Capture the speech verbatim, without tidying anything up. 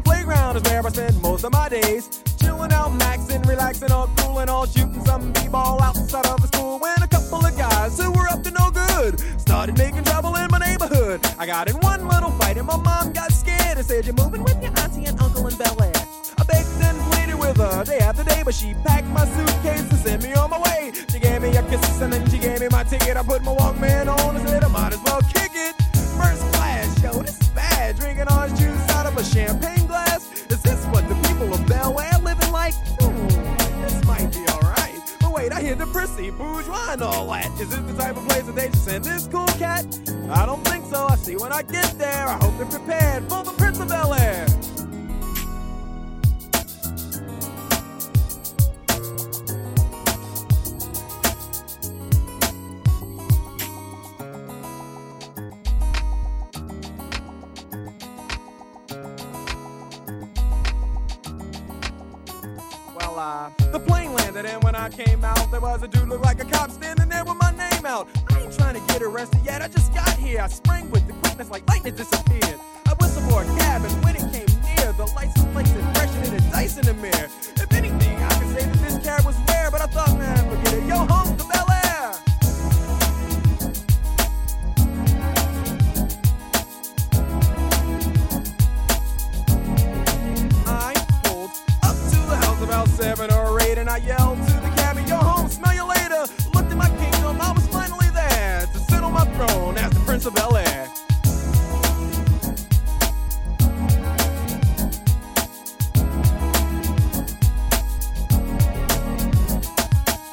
playground is where I spend most of my days. Chilling out, maxing, relaxing, all cool and all shooting some b-ball outside of the school. When a couple of guys who were up to no good started making trouble in my neighborhood. I got in one little fight and my mom got scared and said, "You're moving with your auntie and uncle in Bel Air." I begged and pleaded with her day after day, but she packed my suitcase and sent me on my way. She gave me a kiss and then she gave me my ticket. I put my Walkman on and said, "I might as well kick it." First class, yo, this is bad. Drinking orange juice out of a champagne glass. Is this what the people of Bel Air living like? Hmm, this might be alright. But wait, I hear the prissy, bourgeois and all that. Is this the type of place that they just send this cool cat? I don't think so. I see when I get there. I hope they're prepared for the Prince of Bel Air. The plane landed and when I came out, there was a dude looked like a cop standing there with my name out. I ain't trying to get arrested yet, I just got here. I sprang with the quickness like lightning disappeared. I whistled for a cab and when it came near, the lights and flakes and fresh and a dice in the mirror. If anything, I could say that this cab was rare, but I thought, man, forget it, yo, home to Bel Air. Seven or eight, and I yelled to the cabby, "Yo, home, smell you later." Looked at my kingdom, I was finally there to sit on my throne as the Prince of Bel Air.